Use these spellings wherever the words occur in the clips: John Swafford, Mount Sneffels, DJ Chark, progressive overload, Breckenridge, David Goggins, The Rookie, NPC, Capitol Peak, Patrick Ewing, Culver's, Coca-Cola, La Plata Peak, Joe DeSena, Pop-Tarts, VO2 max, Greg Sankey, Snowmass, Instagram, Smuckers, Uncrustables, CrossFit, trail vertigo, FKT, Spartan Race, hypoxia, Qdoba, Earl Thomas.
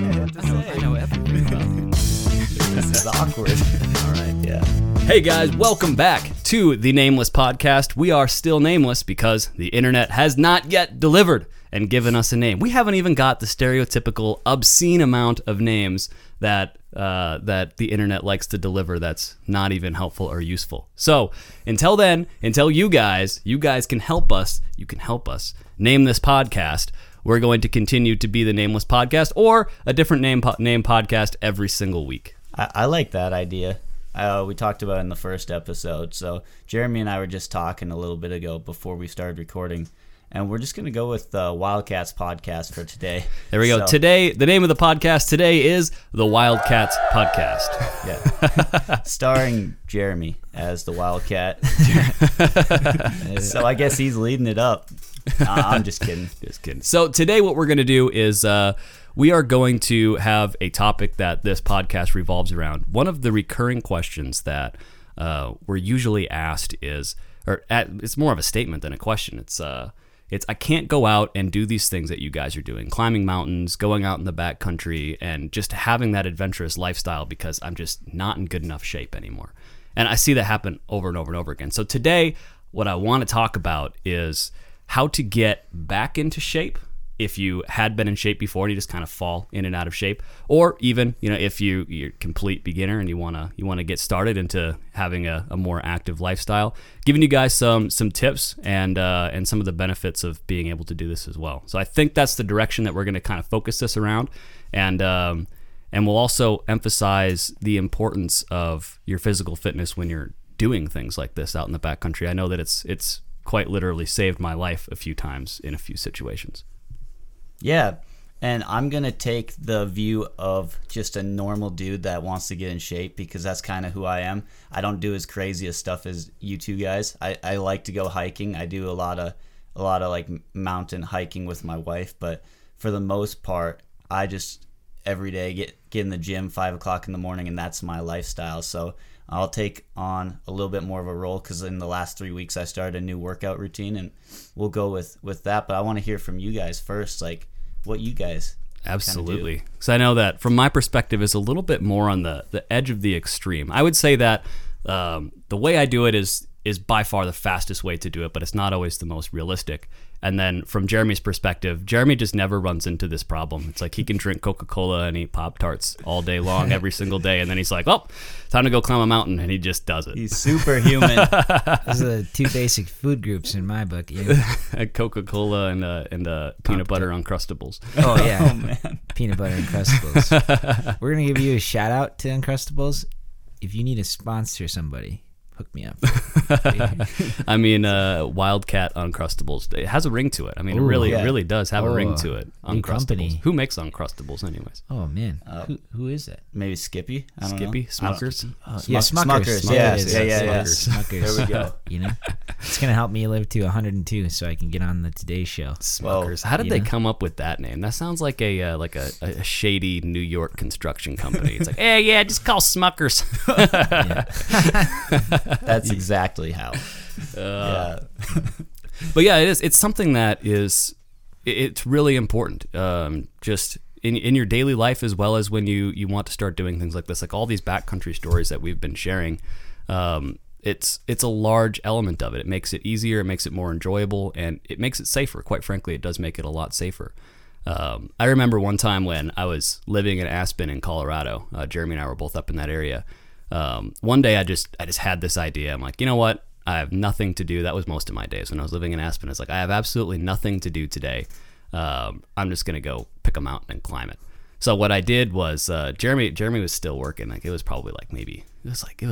I know everything about this is awkward. All right, yeah. Hey guys, welcome back to the Nameless Podcast. We are still nameless because the internet has not yet delivered and given us a name. We haven't even got the stereotypical obscene amount of names that that the internet likes to deliver that's not even helpful or useful. So until then, until you guys can help us, name this podcast. We're going to continue to be the Nameless Podcast or a different name podcast every single week. I like that idea. We talked about it in the first episode. So Jeremy and I were just talking a little bit ago before we started recording. And we're just going to go with the Wildcats Podcast for today. There we go. Today, the name of the podcast today is the Wildcats Podcast. Yeah. Starring Jeremy as the Wildcat. So I guess he's leading it up. I'm just kidding. So today what we're going to do is we are going to have a topic that this podcast revolves around. One of the recurring questions that we're usually asked is, it's more of a statement than a question. It's I can't go out and do these things that you guys are doing, climbing mountains, going out in the backcountry, and just having that adventurous lifestyle because I'm just not in good enough shape anymore. And I see that happen over and over and over again. So today, what I want to talk about is how to get back into shape if you had been in shape before and you just kind of fall in and out of shape, or even if you're a complete beginner and you wanna get started into having a more active lifestyle. Giving you guys some tips and some of the benefits of being able to do this as well. So I think that's the direction that we're gonna kind of focus this around, and we'll also emphasize the importance of your physical fitness when you're doing things like this out in the backcountry. I know that it's quite literally saved my life a few times in a few situations. Yeah, and I'm going to take the view of just a normal dude that wants to get in shape because that's kind of who I am. I don't do as crazy as stuff as you two guys. I like to go hiking. I do a lot of like mountain hiking with my wife, but for the most part, I just every day get in the gym 5 o'clock in the morning, and that's my lifestyle. So I'll take on a little bit more of a role because in the last 3 weeks I started a new workout routine, and we'll go with that. But I want to hear from you guys first, like what you guys absolutely. So I know that from my perspective is a little bit more on the edge of the extreme. I would say that the way I do it is by far the fastest way to do it, but it's not always the most realistic. And then from Jeremy's perspective, Jeremy just never runs into this problem. It's like he can drink Coca-Cola and eat Pop-Tarts all day long, every single day. And then he's like, oh, time to go climb a mountain. And he just does it. He's superhuman. Those are the two basic food groups in my book. Coca-Cola and peanut butter Uncrustables. Oh, yeah. Oh, man. Peanut butter Uncrustables. We're going to give you a shout out to Uncrustables. If you need to sponsor somebody, hook me up. I mean, Wildcat Uncrustables. It has a ring to it. I mean, it really does have a ring to it. Uncrustables. Who makes Uncrustables anyways? Oh, man. Who is that? Maybe Skippy? I don't know. Smuckers? Smuckers. Yeah. Smuckers. There we go. It's going to help me live to 102 so I can get on the Today Show. Smuckers. How did they come up with that name? That sounds like a shady New York construction company. It's like, hey, yeah, just call Smuckers. That's exactly how. But yeah, it is. It's something that is. It's really important. Just in your daily life as well as when you want to start doing things like this, like all these backcountry stories that we've been sharing. It's a large element of it. It makes it easier. It makes it more enjoyable, and it makes it safer. Quite frankly, it does make it a lot safer. I remember one time when I was living in Aspen in Colorado. Jeremy and I were both up in that area. One day I just had this idea. I'm like, you know what? I have nothing to do. That was most of my days when I was living in Aspen. It's like, I have absolutely nothing to do today. I'm just going to go pick a mountain and climb it. So what I did was, Jeremy was still working. Like it was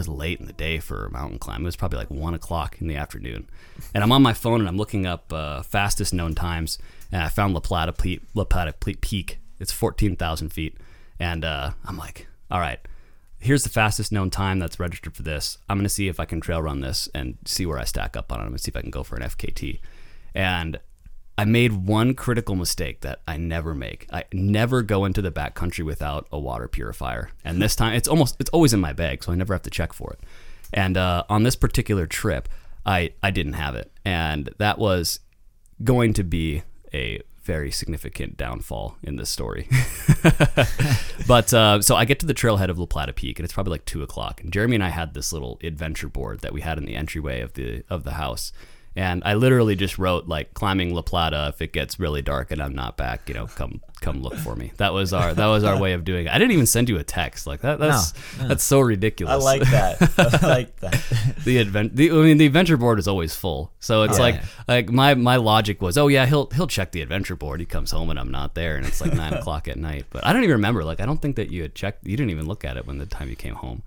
late in the day for a mountain climb. It was probably like 1 o'clock in the afternoon, and I'm on my phone and I'm looking up, fastest known times. And I found La Plata Peak. It's 14,000 feet. And, I'm like, all right, here's the fastest known time that's registered for this. I'm going to see if I can trail run this and see where I stack up on it. I'm going to see if I can go for an FKT. And I made one critical mistake that I never make. I never go into the backcountry without a water purifier. And this time, it's always in my bag, so I never have to check for it. And on this particular trip, I didn't have it. And that was going to be a very significant downfall in this story. But so I get to the trailhead of La Plata Peak, and it's probably like 2 o'clock. And Jeremy and I had this little adventure board that we had in the entryway of the house. And I literally just wrote like, climbing La Plata, if it gets really dark and I'm not back, you know, come look for me. That was our way of doing it. I didn't even send you a text like that. That's so ridiculous. I like that. The adventure board is always full. So it's like my logic was, oh yeah, he'll check the adventure board. He comes home and I'm not there, and it's like 9 o'clock at night. But I don't even remember. Like, I don't think that you had checked. You didn't even look at it when the time you came home.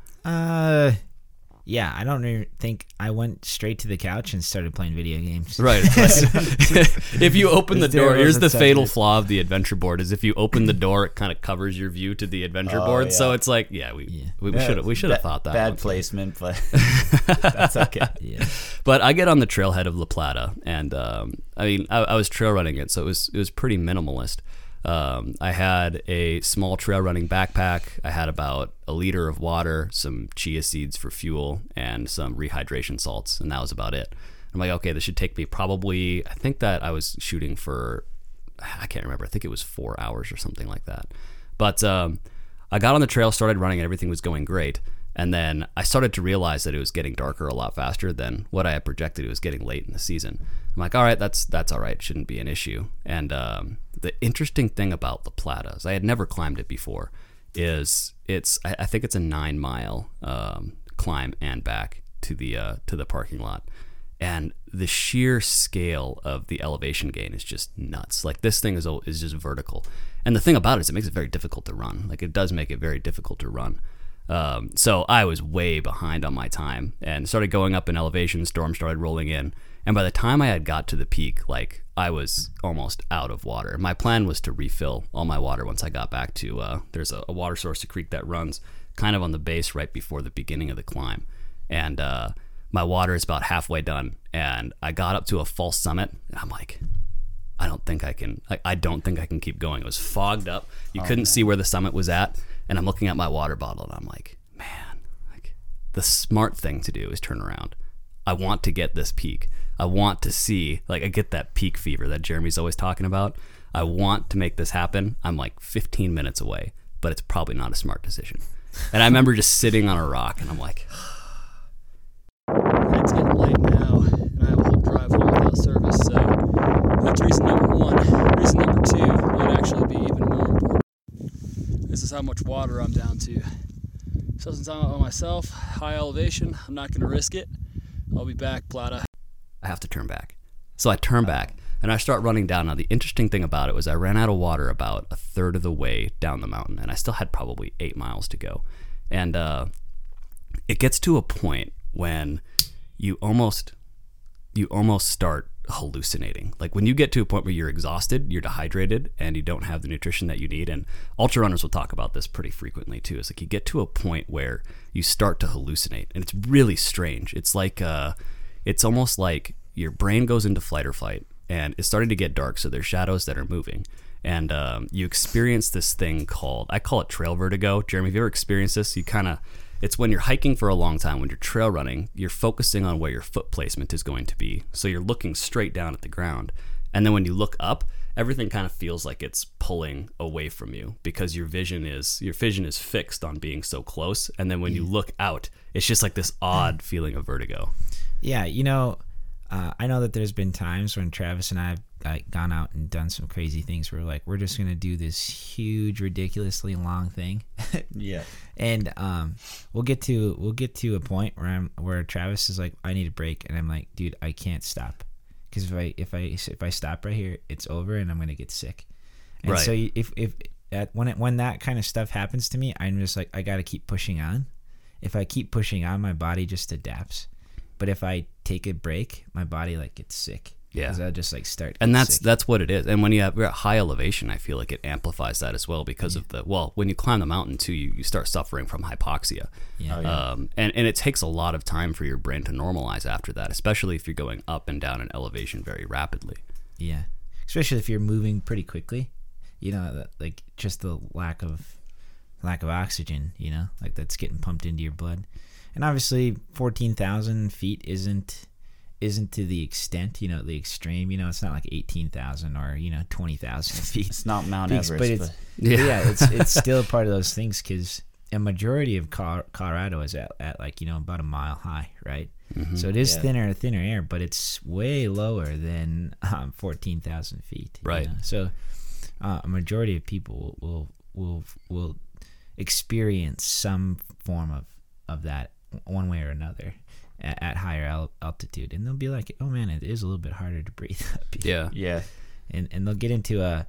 Yeah, I don't even think I went straight to the couch and started playing video games. Right. If you open the door, here's the fatal flaw of the adventure board: is if you open the door, it kind of covers your view to the adventure board. Yeah. So it's like, we should have thought that. Bad placement, but that's okay. Yeah. But I get on the trailhead of La Plata, and I was trail running it, so it was pretty minimalist. I had a small trail running backpack. I had about a liter of water, some chia seeds for fuel, and some rehydration salts, and that was about it. I'm like, okay, this should take me probably, I think that I was shooting for, I can't remember, I think it was 4 hours or something like that. But I got on the trail, started running, and everything was going great. And then I started to realize that it was getting darker a lot faster than what I had projected. It was getting late in the season. I'm like, all right, that's all right. Shouldn't be an issue. And the interesting thing about La Plata is I had never climbed it before. I think it's a 9-mile climb and back to the parking lot. And the sheer scale of the elevation gain is just nuts. Like, this thing is just vertical. And the thing about it is it makes it very difficult to run. Like, it does make it very difficult to run. So I was way behind on my time and started going up in elevation. Storm started rolling in. And by the time I had got to the peak, like, I was almost out of water. My plan was to refill all my water once I got back to, there's a water source, a creek that runs kind of on the base right before the beginning of the climb. And, my water is about halfway done, and I got up to a false summit, and I'm like, I don't think I can keep going. It was fogged up. You couldn't see where the summit was at. And I'm looking at my water bottle, and I'm like, man, like, the smart thing to do is turn around. I want to get this peak. I want to see, like, I get that peak fever that Jeremy's always talking about. I want to make this happen. I'm like 15 minutes away, but it's probably not a smart decision. And I remember just sitting on a rock, and I'm like, it's getting late now, and I have a whole drive home without service, so that's reason number one. Reason number two would actually be even more important. This is how much water I'm down to. So since I'm out by myself, high elevation, I'm not going to risk it. I'll be back, Plata. I have to turn back. So I turn back, and I start running down. Now, the interesting thing about it was I ran out of water about a third of the way down the mountain, and I still had probably 8 miles to go. And it gets to a point when you almost start hallucinating. Like, when you get to a point where you're exhausted, you're dehydrated, and you don't have the nutrition that you need. And ultra runners will talk about this pretty frequently too. It's like you get to a point where you start to hallucinate, and it's really strange. It's like it's almost like your brain goes into flight or fight, and it's starting to get dark, so there's shadows that are moving. And you experience this thing called, I call it trail vertigo. Jeremy, have you ever experienced this? You kind of, it's when you're hiking for a long time, when you're trail running, you're focusing on where your foot placement is going to be. So you're looking straight down at the ground. And then when you look up, everything kind of feels like it's pulling away from you because your vision is fixed on being so close. And then when you look out, it's just like this odd feeling of vertigo. Yeah, you know, I know that there's been times when Travis and I have gone out and done some crazy things where we're like, we're just going to do this huge, ridiculously long thing. Yeah. And we'll get to a point where Travis is like, I need a break, and I'm like, dude, I can't stop, because if I stop right here, it's over and I'm going to get sick. And right. So when that kind of stuff happens to me, I'm just like, I got to keep pushing on. If I keep pushing on, my body just adapts. But if I take a break, my body like gets sick. Yeah, because I just like start. And that's what it is. And when you're at high elevation, I feel like it amplifies that as well because of when you climb the mountain too, you start suffering from hypoxia. Yeah. Oh, yeah. And it takes a lot of time for your brain to normalize after that, especially if you're going up and down in elevation very rapidly. Yeah, especially if you're moving pretty quickly. You know, like just the lack of oxygen. You know, like that's getting pumped into your blood. And obviously 14,000 feet isn't isn't to the extent, the extreme, it's not like 18,000 or, 20,000 feet. It's not Mount Everest. But it's still part of those things because a majority of Colorado is at like, about a mile high, right? Mm-hmm. So it is thinner air, but it's way lower than 14,000 feet. Right. So a majority of people will experience some form of that one way or another at higher altitude, and they'll be like, "Oh man, it is a little bit harder to breathe up here." Yeah. And they'll get into a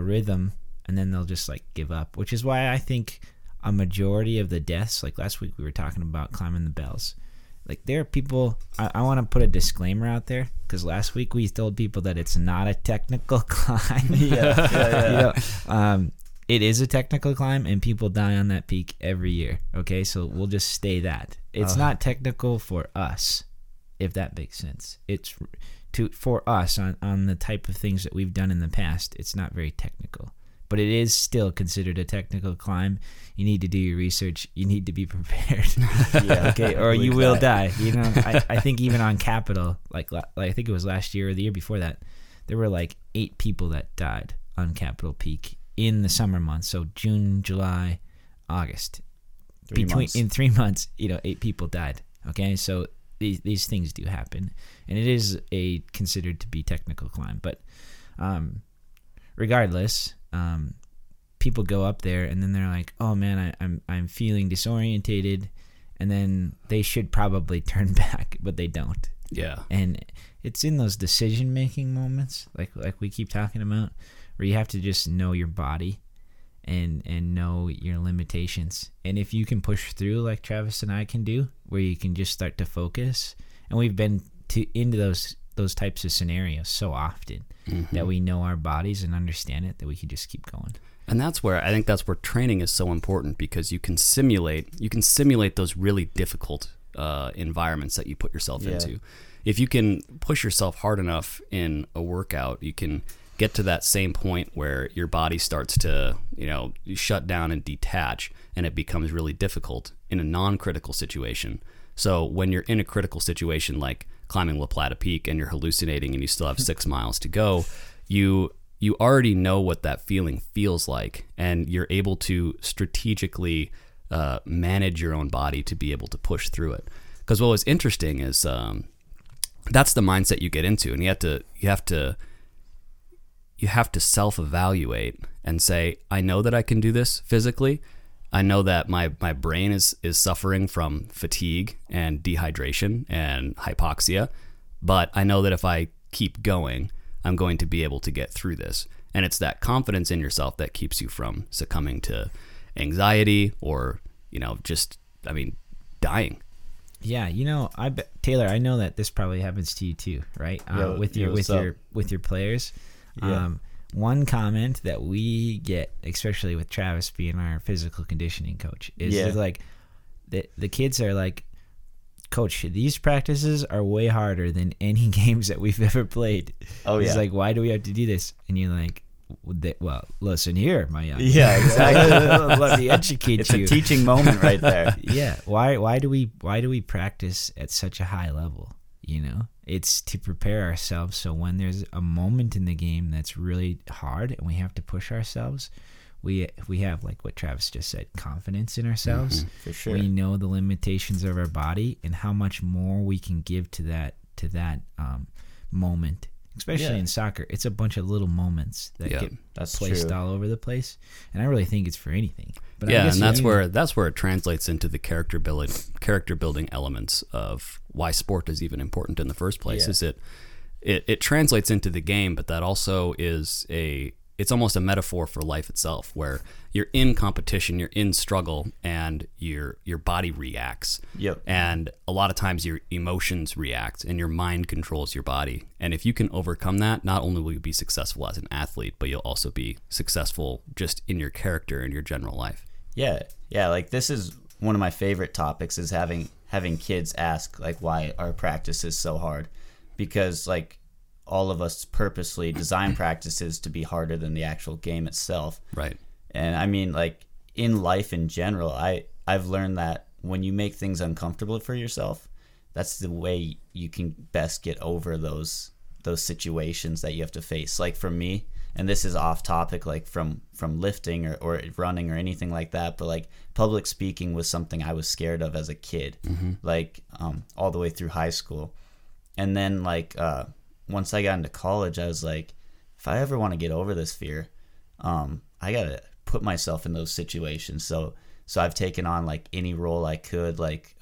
rhythm, and then they'll just like give up, which is why I think a majority of the deaths, like last week we were talking about climbing the bells. Like there are people, I want to put a disclaimer out there because last week we told people that it's not a technical climb. It is a technical climb, and people die on that peak every year. Okay, so we'll just stay that. It's not technical for us, if that makes sense. It's for us on the type of things that we've done in the past. It's not very technical, but it is still considered a technical climb. You need to do your research. You need to be prepared. Okay, or you will die. I think even on Capitol, like I think it was last year or the year before that, there were like 8 people that died on Capitol Peak in the summer months. So June, July, August. In 3 months, 8 people died. Okay, so these things do happen, and it is considered to be technical climb. But regardless, people go up there and then they're like, "Oh man, I'm feeling disorientated," and then they should probably turn back, but they don't. Yeah, and it's in those decision making moments, like we keep talking about, where you have to just know your body. And know your limitations. And if you can push through like Travis and I can do, where you can just start to focus. And we've been into those types of scenarios so often that we know our bodies and understand it, that we can just keep going. And that's where training is so important, because you can simulate those really difficult environments that you put yourself into. If you can push yourself hard enough in a workout, you can get to that same point where your body starts to, shut down and detach, and it becomes really difficult in a non-critical situation. So when you're in a critical situation like climbing La Plata Peak and you're hallucinating and you still have 6 miles to go, you already know what that feeling feels like, and you're able to strategically manage your own body to be able to push through it. Because what was interesting is that's the mindset you get into, and you have to self-evaluate and say, I know that I can do this physically. I know that my brain is suffering from fatigue and dehydration and hypoxia, but I know that if I keep going, I'm going to be able to get through this. And it's that confidence in yourself that keeps you from succumbing to anxiety or, dying. Yeah, I bet, Taylor, I know that this probably happens to you too, right? With your players. Yeah. One comment that we get, especially with Travis being our physical conditioning coach, is like the kids are like, "Coach, these practices are way harder than any games that we've ever played." Oh, yeah. It's like, why do we have to do this? And you're like, well, listen here, my young. Yeah, exactly. Let me educate you. It's a teaching moment right there. Yeah. Why do we practice at such a high level? It's to prepare ourselves, so when there's a moment in the game that's really hard and we have to push ourselves, we have, like what Travis just said, confidence in ourselves. Mm-hmm, for sure. We know the limitations of our body and how much more we can give to that moment. Especially in soccer, it's a bunch of little moments that get placed all over the place, and I really think it's for anything. But that's where it translates into the character building elements of why sport is even important in the first place. Is it translates into the game, but that also is it's almost a metaphor for life itself, where you're in competition, you're in struggle, and your body reacts. Yep. And a lot of times your emotions react and your mind controls your body. And if you can overcome that, not only will you be successful as an athlete, but you'll also be successful just in your character and your general life. Yeah. Yeah. Like this is one of my favorite topics, is having kids ask like why our practice is so hard, because like, all of us purposely design practices to be harder than the actual game itself. Right. And I mean, like in life in general, I've learned that when you make things uncomfortable for yourself, that's the way you can best get over those situations that you have to face. Like for me, and this is off topic, like from lifting or running or anything like that, but like public speaking was something I was scared of as a kid, mm-hmm. like all the way through high school. And then like once I got into college, I was like, if I ever want to get over this fear, I gotta put myself in those situations. So I've taken on like any role I could, like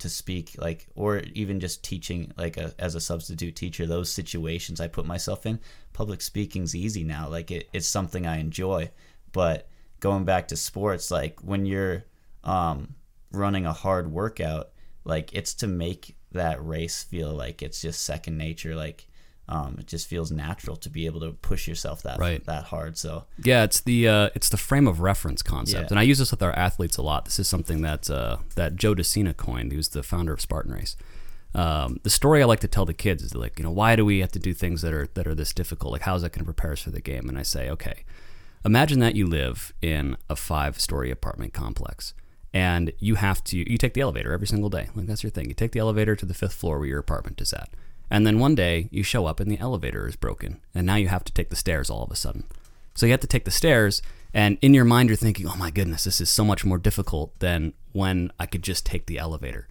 to speak, like, or even just teaching, like as a substitute teacher, those situations I put myself in. Public speaking's easy now, like it's something I enjoy. But going back to sports, like when you're running a hard workout, like it's to make that race feel like it's just second nature, like it just feels natural to be able to push yourself that hard. So yeah, it's the frame of reference concept, yeah. And I use this with our athletes a lot. This is something that Joe DeSena coined, who's the founder of Spartan Race. The story I like to tell the kids is like, you know, why do we have to do things that are this difficult? Like, how is that going to prepare us for the game? And I say, okay, imagine that you live in a 5-story apartment complex, and you take the elevator every single day. Like that's your thing. You take the elevator to the 5th floor where your apartment is at. And then one day you show up and the elevator is broken, and now you have to take the stairs all of a sudden. So you have to take the stairs, and in your mind you're thinking, oh my goodness, this is so much more difficult than when I could just take the elevator.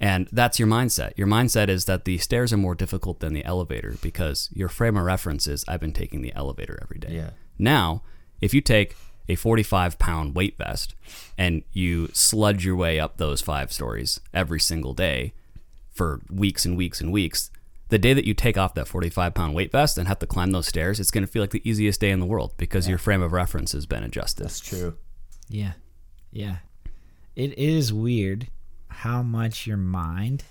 And that's your mindset. Your mindset is that the stairs are more difficult than the elevator because your frame of reference is, I've been taking the elevator every day. Yeah. Now, if you take a 45-pound weight vest and you sludge your way up those 5 stories every single day for weeks and weeks and weeks, the day that you take off that 45-pound weight vest and have to climb those stairs, it's going to feel like the easiest day in the world because your frame of reference has been adjusted. That's true. Yeah. Yeah. It is weird how much your mind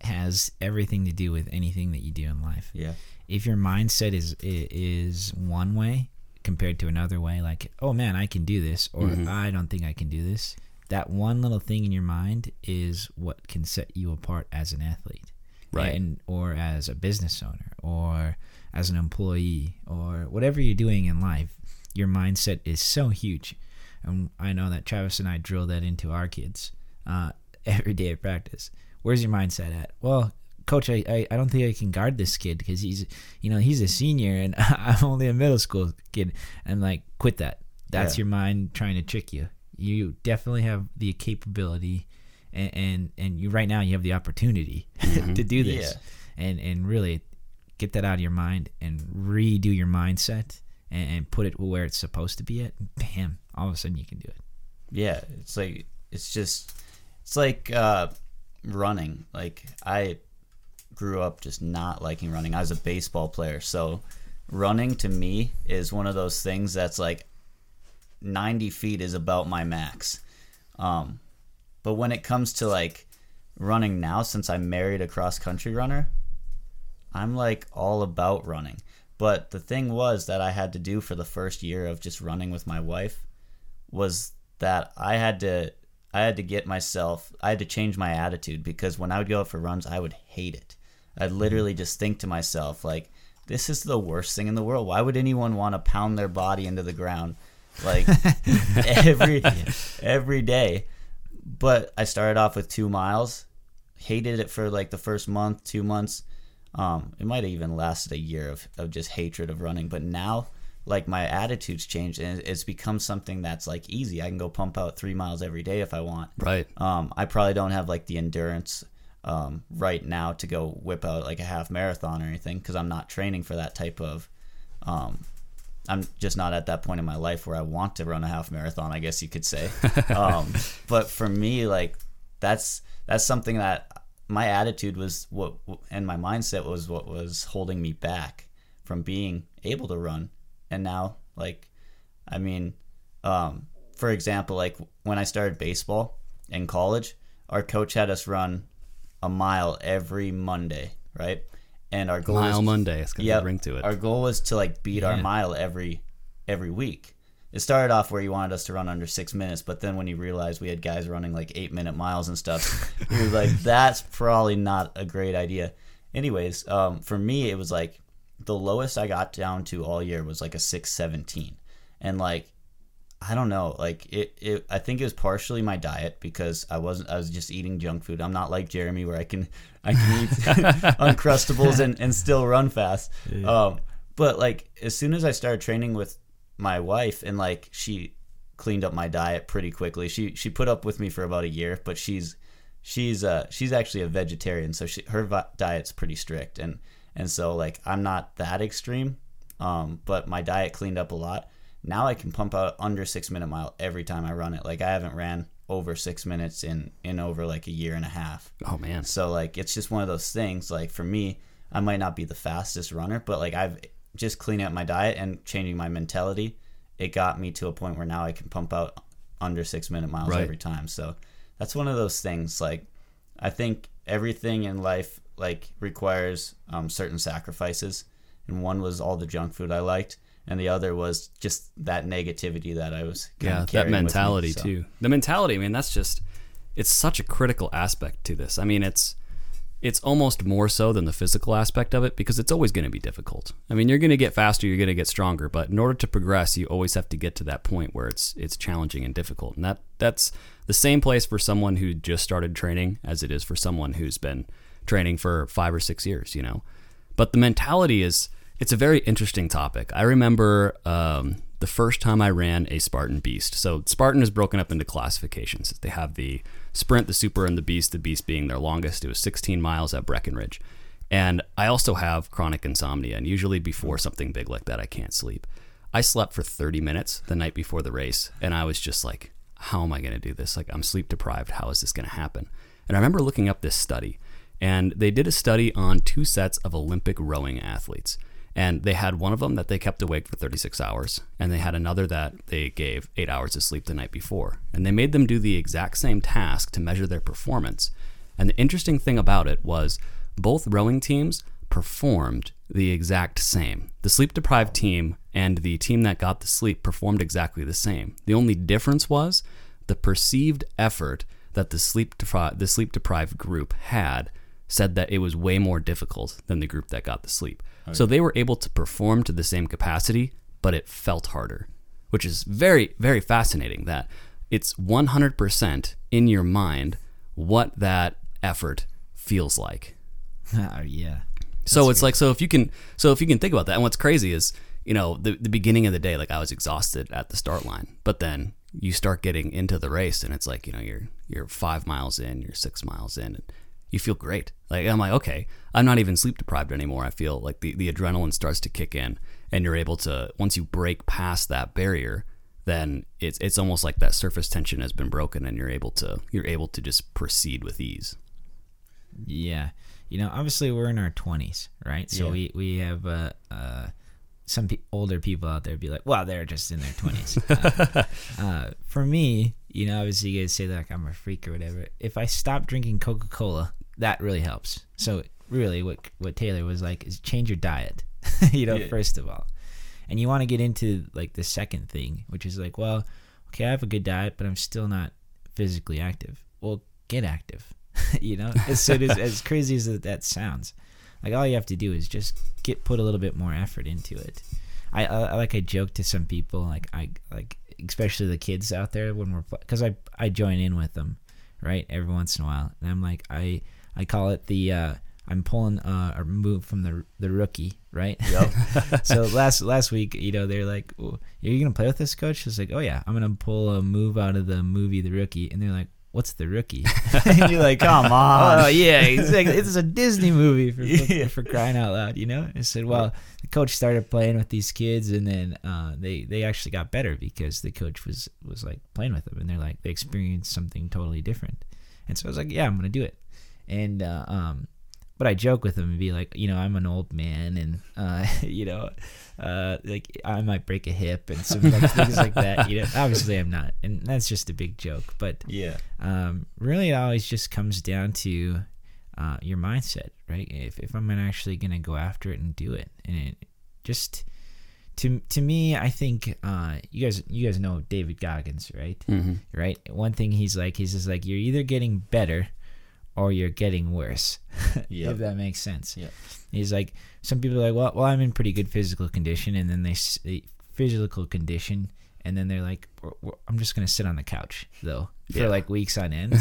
has everything to do with anything that you do in life. Yeah. If your mindset is one way compared to another way, like, oh man, I can do this, or mm-hmm. I don't think I can do this, that one little thing in your mind is what can set you apart as an athlete. Right. Or as a business owner, or as an employee, or whatever you're doing in life, your mindset is so huge. And I know that Travis and I drill that into our kids every day at practice. Where's your mindset at? Well, coach, I don't think I can guard this kid because he's a senior and I'm only a middle school kid. I'm like, quit that. That's your mind trying to trick you. You definitely have the capability and you right now you have the opportunity mm-hmm. to do this and really get that out of your mind and redo your mindset and put it where it's supposed to be at. Bam, all of a sudden you can do it. Yeah, it's like running. Like I grew up just not liking running. I was a baseball player, so running to me is one of those things that's like 90 feet is about my max. But when it comes to like running now, since I married a cross country runner, I'm like all about running. But the thing was that I had to do for the first year of just running with my wife was that I had to get myself, I had to change my attitude, because when I would go out for runs, I would hate it. I'd literally just think to myself, like, this is the worst thing in the world. Why would anyone want to pound their body into the ground like every day? But I started off with 2 miles, hated it for like the first month, 2 months. It might have even lasted a year of just hatred of running. But now, like, my attitude's changed, and it's become something that's like easy. I can go pump out 3 miles every day if I want. Right. I probably don't have like the endurance right now to go whip out like a half marathon or anything, because I'm not training for that type of I'm just not at that point in my life where I want to run a half marathon, I guess you could say. But for me, like, that's something that my attitude was what, and my mindset was what was holding me back from being able to run. And now, like, I mean, for example, like when I started baseball in college, our coach had us run a mile every Monday, right? And our goal mile Monday, it's got a ring to it. Our goal was to like beat our mile every week. It started off where he wanted us to run under 6 minutes, but then when he realized we had guys running like 8-minute miles and stuff, he was like, "That's probably not a great idea." Anyways, for me, it was like the lowest I got down to all year was like a 6:17, and like I don't know. Like it I think it was partially my diet because I was just eating junk food. I'm not like Jeremy where I can eat Uncrustables and still run fast. Yeah. But like as soon as I started training with my wife and like she cleaned up my diet pretty quickly. She put up with me for about a year, but she's actually a vegetarian, so her diet's pretty strict and so like I'm not that extreme. But my diet cleaned up a lot. Now I can pump out under 6 minute mile every time I run it. Like I haven't ran over 6 minutes in over like a year and a half. Oh man. So like, it's just one of those things. Like for me, I might not be the fastest runner, but like I've just cleaned up my diet and changing my mentality. It got me to a point where now I can pump out under 6 minute miles every time. So that's one of those things. Like I think everything in life like requires certain sacrifices. And one was all the junk food I liked. And the other was just that negativity that I was kind of carrying that mentality with me, so. Too. The mentality, I mean, that's just, it's such a critical aspect to this. I mean, it's almost more so than the physical aspect of it because it's always going to be difficult. I mean, you're going to get faster, you're going to get stronger, but in order to progress, you always have to get to that point where it's challenging and difficult. And that's the same place for someone who just started training as it is for someone who's been training for 5 or 6 years, you know. But the mentality is, it's a very interesting topic. I remember the first time I ran a Spartan Beast. So Spartan is broken up into classifications. They have the Sprint, the Super, and the Beast. The Beast being their longest. It was 16 miles at Breckenridge. And I also have chronic insomnia. And usually before something big like that, I can't sleep. I slept for 30 minutes the night before the race. And I was just like, how am I going to do this? Like, I'm sleep deprived. How is this going to happen? And I remember looking up this study. And they did a study on 2 sets of Olympic rowing athletes. And they had one of them that they kept awake for 36 hours, and they had another that they gave 8 hours of sleep the night before. And they made them do the exact same task to measure their performance. And the interesting thing about it was both rowing teams performed the exact same. The sleep-deprived team and the team that got the sleep performed exactly the same. The only difference was the perceived effort that the sleep-deprived group had said that it was way more difficult than the group that got the sleep. Okay. So they were able to perform to the same capacity, but it felt harder, which is very, very fascinating that it's 100% in your mind what that effort feels like. Oh, yeah. So that's it's weird. Like, so if you can think about that, and what's crazy is, you know, the beginning of the day, like I was exhausted at the start line, but then you start getting into the race and it's like, you know, you're 5 miles in, you're 6 miles in, and you feel great. Like, I'm like, okay, I'm not even sleep deprived anymore. I feel like the adrenaline starts to kick in, and you're able to, once you break past that barrier, then it's almost like that surface tension has been broken, and you're able to just proceed with ease. Yeah. You know, obviously we're in our 20s, right? So we have some older people out there be like, well, they're just in their 20s. For me, you know, obviously you guys say that like I'm a freak or whatever. If I stop drinking Coca-Cola, that really helps. So really what Taylor was like is change your diet, you know, first of all. And you want to get into like the second thing, which is like, well, okay, I have a good diet, but I'm still not physically active. Well, get active, you know, so it is, as crazy as that sounds. Like all you have to do is just put a little bit more effort into it. I joke to some people, like I like, especially the kids out there when we're, because I join in with them, right, every once in a while, and I'm like I call it the I'm pulling a move from the rookie, right? Yep. So last week, you know, they're like, "Are you gonna play with this, coach?" I was like, "Oh yeah, I'm gonna pull a move out of the movie The Rookie," and they're like, "What's The Rookie?" And you're like, "Come on." Oh yeah, exactly. It's a Disney movie for crying out loud, you know? I said, well, the coach started playing with these kids, and then they actually got better because the coach was like playing with them, and they're like, they experienced something totally different. And so I was like, yeah, I'm gonna do it. And but I joke with them and be like, you know, I'm an old man, and you know, like I might break a hip and some like, things like that. You know, obviously I'm not, and that's just a big joke. But yeah, really, it always just comes down to your mindset, right? If I'm actually gonna go after it and do it, and it just to me, I think you guys know David Goggins, right? Mm-hmm. Right. One thing he's just like you're either getting better or you're getting worse. Yep. If that makes sense. Yeah. He's like, some people are like, well, I'm in pretty good physical condition, and then the physical condition And then they're like, I'm just going to sit on the couch, though, for like weeks on end.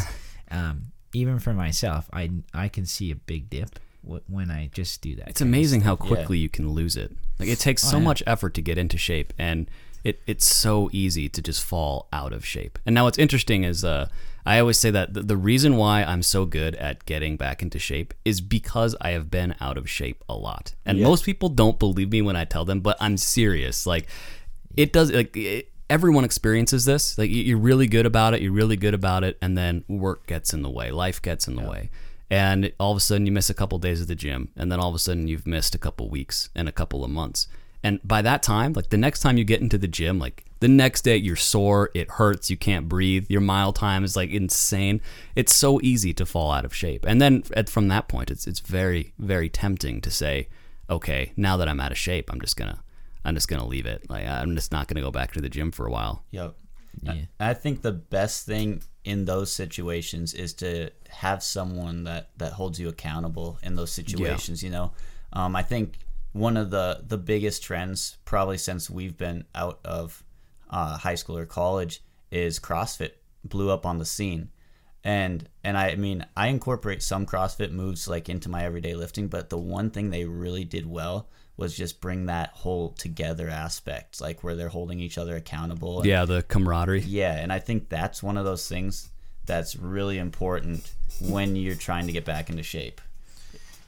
Even for myself, I can see a big dip when I just do that. It's amazing how quickly you can lose it. Like, it takes so much effort to get into shape, and it's so easy to just fall out of shape. And now what's interesting is I always say that the reason why I'm so good at getting back into shape is because I have been out of shape a lot. And most people don't believe me when I tell them, but I'm serious. Like, it does, like, everyone experiences this. Like, you're really good about it, and then work gets in the way, life gets in the way, and all of a sudden you miss a couple of days at the gym, and then all of a sudden you've missed a couple of weeks and a couple of months. And by that time, like, the next time you get into the gym, like, the next day you're sore, it hurts, you can't breathe, your mile time is like insane. It's so easy to fall out of shape. And then from that point, it's very, very tempting to say, okay, now that I'm out of shape, I'm just gonna leave it. Like, I'm just not gonna go back to the gym for a while. Yep. Yeah. I think the best thing in those situations is to have someone that holds you accountable in those situations. You know, I think one of the biggest trends probably since we've been out of high school or college is CrossFit blew up on the scene. And I mean, I incorporate some CrossFit moves like into my everyday lifting, but the one thing they really did well was just bring that whole together aspect, like where they're holding each other accountable. And, the camaraderie. Yeah, and I think that's one of those things that's really important when you're trying to get back into shape.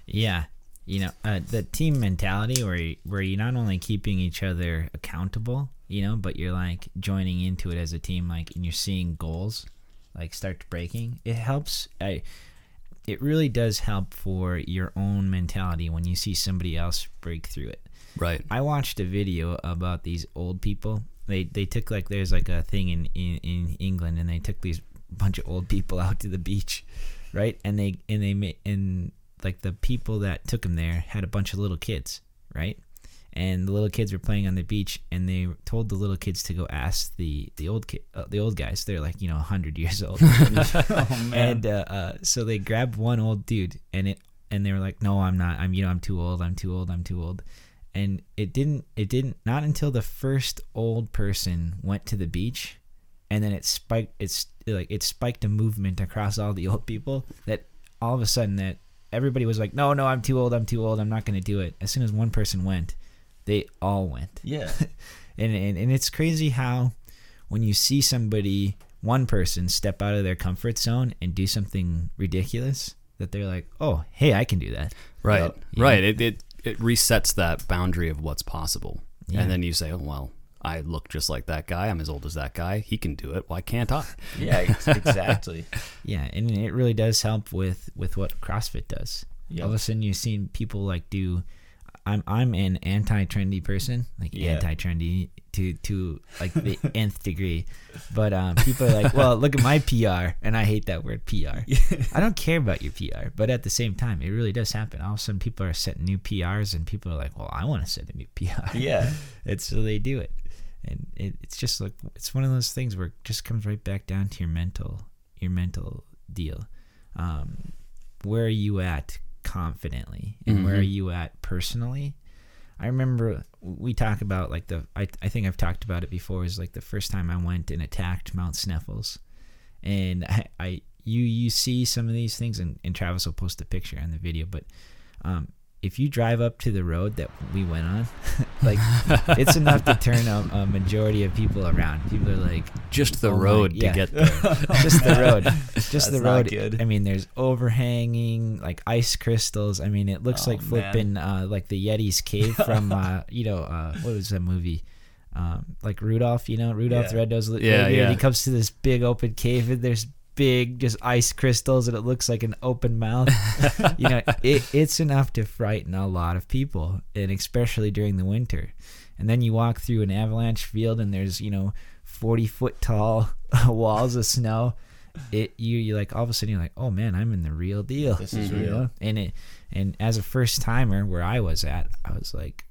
Yeah, the team mentality where you're not only keeping each other accountable, but you're like joining into it as a team, like, and you're seeing goals like start breaking. It helps. It really does help for your own mentality when you see somebody else break through it. Right. I watched a video about these old people. They took, like, there's like a thing in England, and they took these bunch of old people out to the beach, right? And they like the people that took them there had a bunch of little kids, right? And the little kids were playing on the beach, and they told the little kids to go ask the old guys. They're like, 100 years old. Oh, man. And so they grabbed one old dude, and they were like, no, I'm not. I'm too old. And it didn't. Not until the first old person went to the beach, and then it spiked a movement across all the old people that all of a sudden that everybody was like, no, I'm too old. I'm not going to do it. As soon as one person went, they all went. Yeah. and it's crazy how when you see one person step out of their comfort zone and do something ridiculous, that they're like, oh, hey, I can do that. Right. Yeah. Right. It resets that boundary of what's possible. Yeah. And then you say, oh, well, I look just like that guy. I'm as old as that guy. He can do it. Why can't I? Yeah, exactly. Yeah. And it really does help with what CrossFit does. Yep. All of a sudden you've seen people like do, I'm an anti-trendy person, like anti-trendy to like the nth degree. But people are like, well, look at my PR, and I hate that word PR. I don't care about your PR, but at the same time, it really does happen. All of a sudden, people are setting new PRs, and people are like, well, I want to set a new PR. Yeah, and so they do it, and it's just like it's one of those things where it just comes right back down to your mental deal. Where are you at? Confidently, and where are you at personally? I remember we talk about like I think I've talked about it before, is like the first time I went and attacked Mount Sneffels, and you see some of these things, and Travis will post a picture on the video, but if you drive up to the road that we went on, like, it's enough to turn a majority of people around. People are like, just the road to get there. Just the road. Just the road. I mean, there's overhanging, like, ice crystals. I mean, it looks like flipping like the Yeti's cave from what was that movie? Like Rudolph, the Red-Nosed Reindeer. He comes to this big open cave, and there's big just ice crystals, and it looks like an open mouth. It's enough to frighten a lot of people, and especially during the winter. And then you walk through an avalanche field, and there's 40-foot tall walls of snow. You're like, all of a sudden you're like, oh man, I'm in the real deal. This is real. And as a first timer, where I was at, I was like,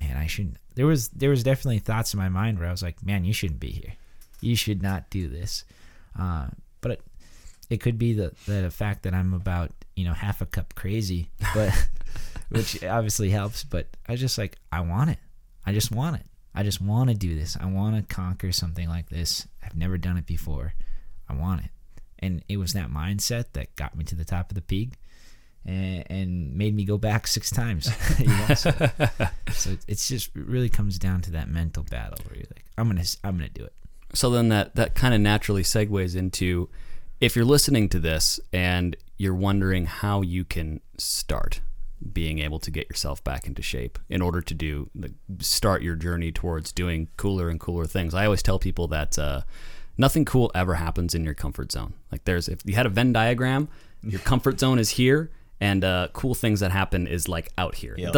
man, I shouldn't. There was definitely thoughts in my mind where I was like, man, you shouldn't be here, you should not do this. But it could be the fact that I'm about, half a cup crazy, but which obviously helps. But I just want it. I just want to do this. I want to conquer something like this. I've never done it before. I want it. And it was that mindset that got me to the top of the peak and made me go back 6 times. You know, so it's just, it really comes down to that mental battle where you're like, I'm gonna do it. So then that kind of naturally segues into, if you're listening to this and you're wondering how you can start being able to get yourself back into shape in order to start your journey towards doing cooler and cooler things. I always tell people that nothing cool ever happens in your comfort zone. Like if you had a Venn diagram, your comfort zone is here, and cool things that happen is like out here. Yep. It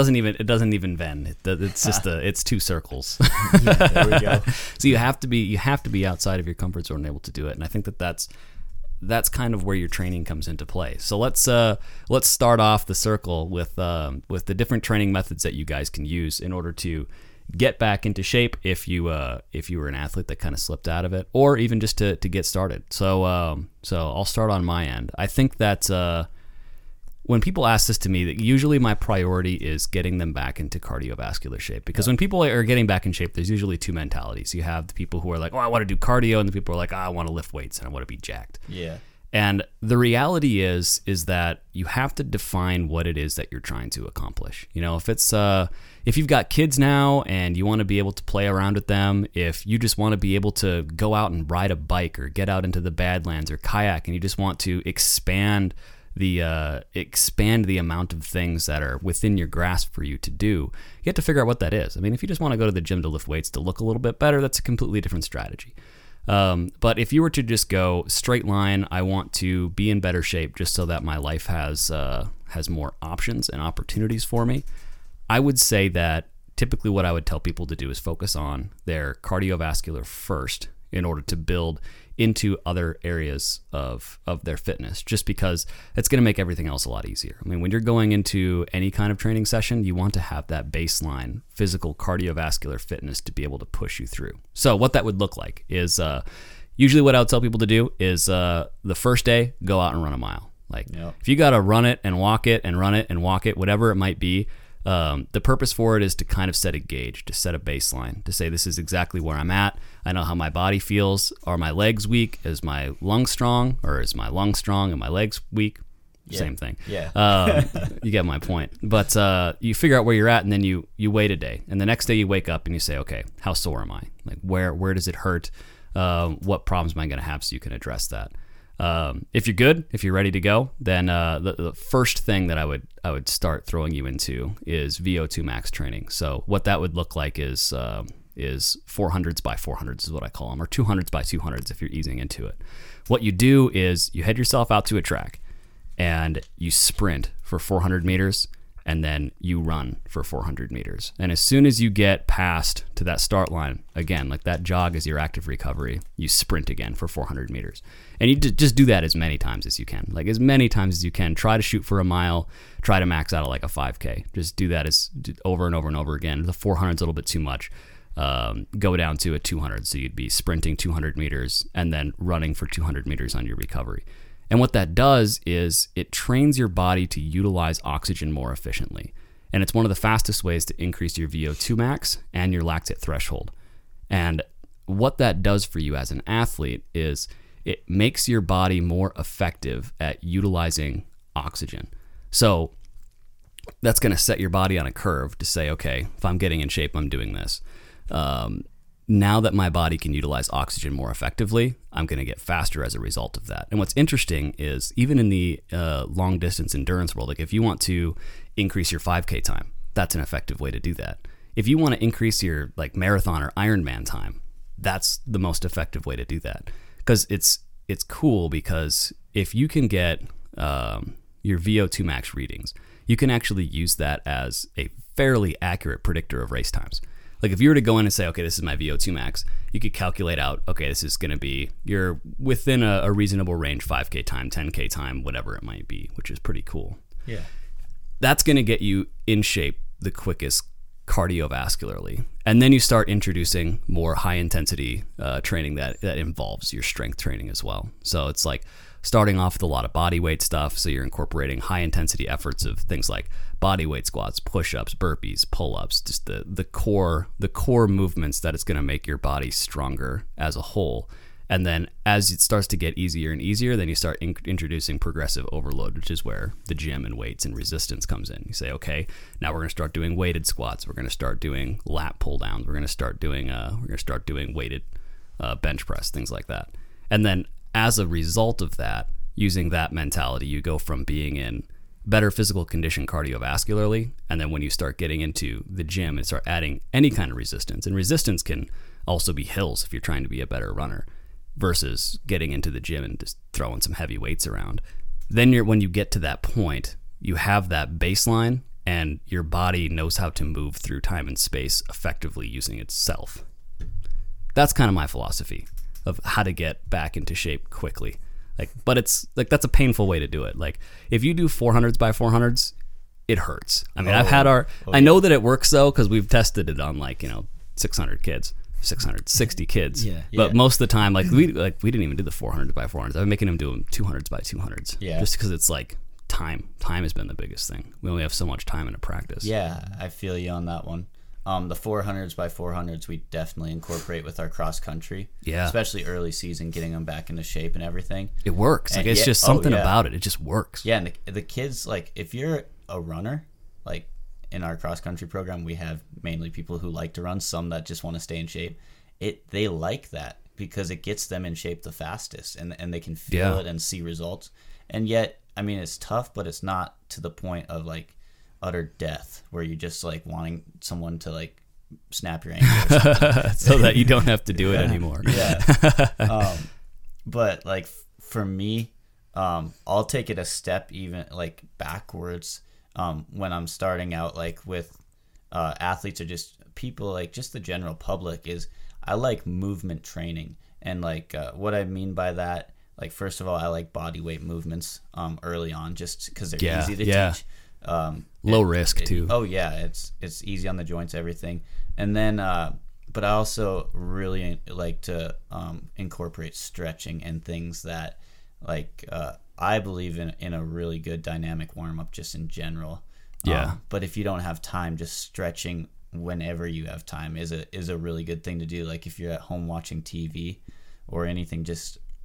doesn't even Venn. It's just it's 2 circles. Yeah, there we go. So you have to be outside of your comfort zone and able to do it. And I think that's kind of where your training comes into play. So let's start off the circle with the different training methods that you guys can use in order to get back into shape if you were an athlete that kind of slipped out of it, or even just to get started. So I'll start on my end. I think that when people ask this to me, that usually my priority is getting them back into cardiovascular shape, because when people are getting back in shape, there's usually 2 mentalities. You have the people who are like, oh, I want to do cardio, and the people are like, oh, I want to lift weights and I want to be jacked. Yeah. And the reality is that you have to define what it is that you're trying to accomplish. You know, if it's if you've got kids now and you want to be able to play around with them, if you just want to be able to go out and ride a bike or get out into the Badlands or kayak, and you just want to expand the amount of things that are within your grasp for you to do, you have to figure out what that is. I mean, if you just want to go to the gym to lift weights to look a little bit better, that's a completely different strategy. But if you were to just go straight line, I want to be in better shape just so that my life has more options and opportunities for me, I would say that typically what I would tell people to do is focus on their cardiovascular first in order to build into other areas of their fitness, just because it's going to make everything else a lot easier. I mean, when you're going into any kind of training session, you want to have that baseline physical cardiovascular fitness to be able to push you through. So what that would look like is usually what I would tell people to do is the first day, go out and run a mile. Like if you got to run it and walk it and run it and walk it, whatever it might be, the purpose for it is to kind of set a gauge, to set a baseline, to say this is exactly where I'm at. I know how my body feels. Are my legs weak? Is my lung strong? Or is my lung strong and my legs weak? Yeah. Same thing. Yeah. You get my point. But you figure out where you're at, and then you wait a day. And the next day you wake up and you say, okay, how sore am I? Like where does it hurt? What problems am I going to have, so you can address that? If you're good, if you're ready to go, then the first thing that I would start throwing you into is VO2 max training. So what that would look like is 400s by 400s is what I call them, or 200s by 200s if you're easing into it. What you do is you head yourself out to a track and you sprint for 400 meters and then you run for 400 meters. And as soon as you get past to that start line, again, like that jog is your active recovery, you sprint again for 400 meters. And you just do that as many times as you can. Like as many times as you can, try to shoot for a mile, try to max out at like a 5K. Just do that as over and over and over again. The 400's a little bit too much. Go down to a 200. So you'd be sprinting 200 meters and then running for 200 meters on your recovery. And what that does is it trains your body to utilize oxygen more efficiently. And it's one of the fastest ways to increase your VO2 max and your lactate threshold. And what that does for you as an athlete is it makes your body more effective at utilizing oxygen. So that's going to set your body on a curve to say, okay, if I'm getting in shape, I'm doing this. Now that my body can utilize oxygen more effectively, I'm going to get faster as a result of that. And what's interesting is even in the long distance endurance world, like if you want to increase your 5K time, that's an effective way to do that. If you want to increase your like marathon or Ironman time, that's the most effective way to do that. Because it's cool, because if you can get your VO2 max readings, you can actually use that as a fairly accurate predictor of race times. Like if you were to go in and say, okay, this is my VO2 max, you could calculate out, okay, this is going to be, you're within a reasonable range, 5K time, 10K time, whatever it might be, which is pretty cool. Yeah. That's going to get you in shape the quickest cardiovascularly. And then you start introducing more high intensity training that involves your strength training as well. So it's like starting off with a lot of body weight stuff, so you're incorporating high intensity efforts of things like body weight squats, push-ups, burpees, pull-ups, just the core movements that it's going to make your body stronger as a whole. And then as it starts to get easier and easier, then you start introducing progressive overload, which is where the gym and weights and resistance comes in. You say, okay, now we're going to start doing weighted squats. We're going to start doing lat pull downs. We're going to start doing weighted bench press, things like that. And then as a result of that, using that mentality, you go from being in better physical condition cardiovascularly, and then when you start getting into the gym and start adding any kind of resistance, and resistance can also be hills if you're trying to be a better runner, versus getting into the gym and just throwing some heavy weights around. Then when you get to that point, you have that baseline and your body knows how to move through time and space effectively using itself. That's kind of my philosophy of how to get back into shape quickly. But it's like, that's a painful way to do it. Like if you do 400s by 400s, it hurts. I mean, I know that it works though, because we've tested it on 600 kids. 660 kids, but most of the time, we didn't even do the 400 by 400s. I've been making them do them 200s by 200s, just because it's time has been the biggest thing. We only have so much time in a practice. Yeah, I feel you on that one. The 400s by 400s we definitely incorporate with our cross country, especially early season, getting them back into shape and everything. It works. And it's just something about it. It just works. Yeah, and the kids, if you're a runner, in our cross-country program, we have mainly people who like to run, some that just want to stay in shape. They like that because it gets them in shape the fastest, and they can feel it and see results. And yet, I mean, it's tough, but it's not to the point of, utter death where you're just, wanting someone to, snap your ankle or something. So that you don't have to do it anymore. Yeah. But, for me, I'll take it a step even, backwards. When I'm starting out, with athletes or just people, just the general public, is I like movement training. And what I mean by that, first of all, I like body weight movements early on, just because they're easy to teach. Low risk too. It's easy on the joints, everything. And then, but I also really like to incorporate stretching and things that I believe in a really good dynamic warm-up just in general. But if you don't have time, just stretching whenever you have time is a really good thing to do. If you're at home watching TV or anything,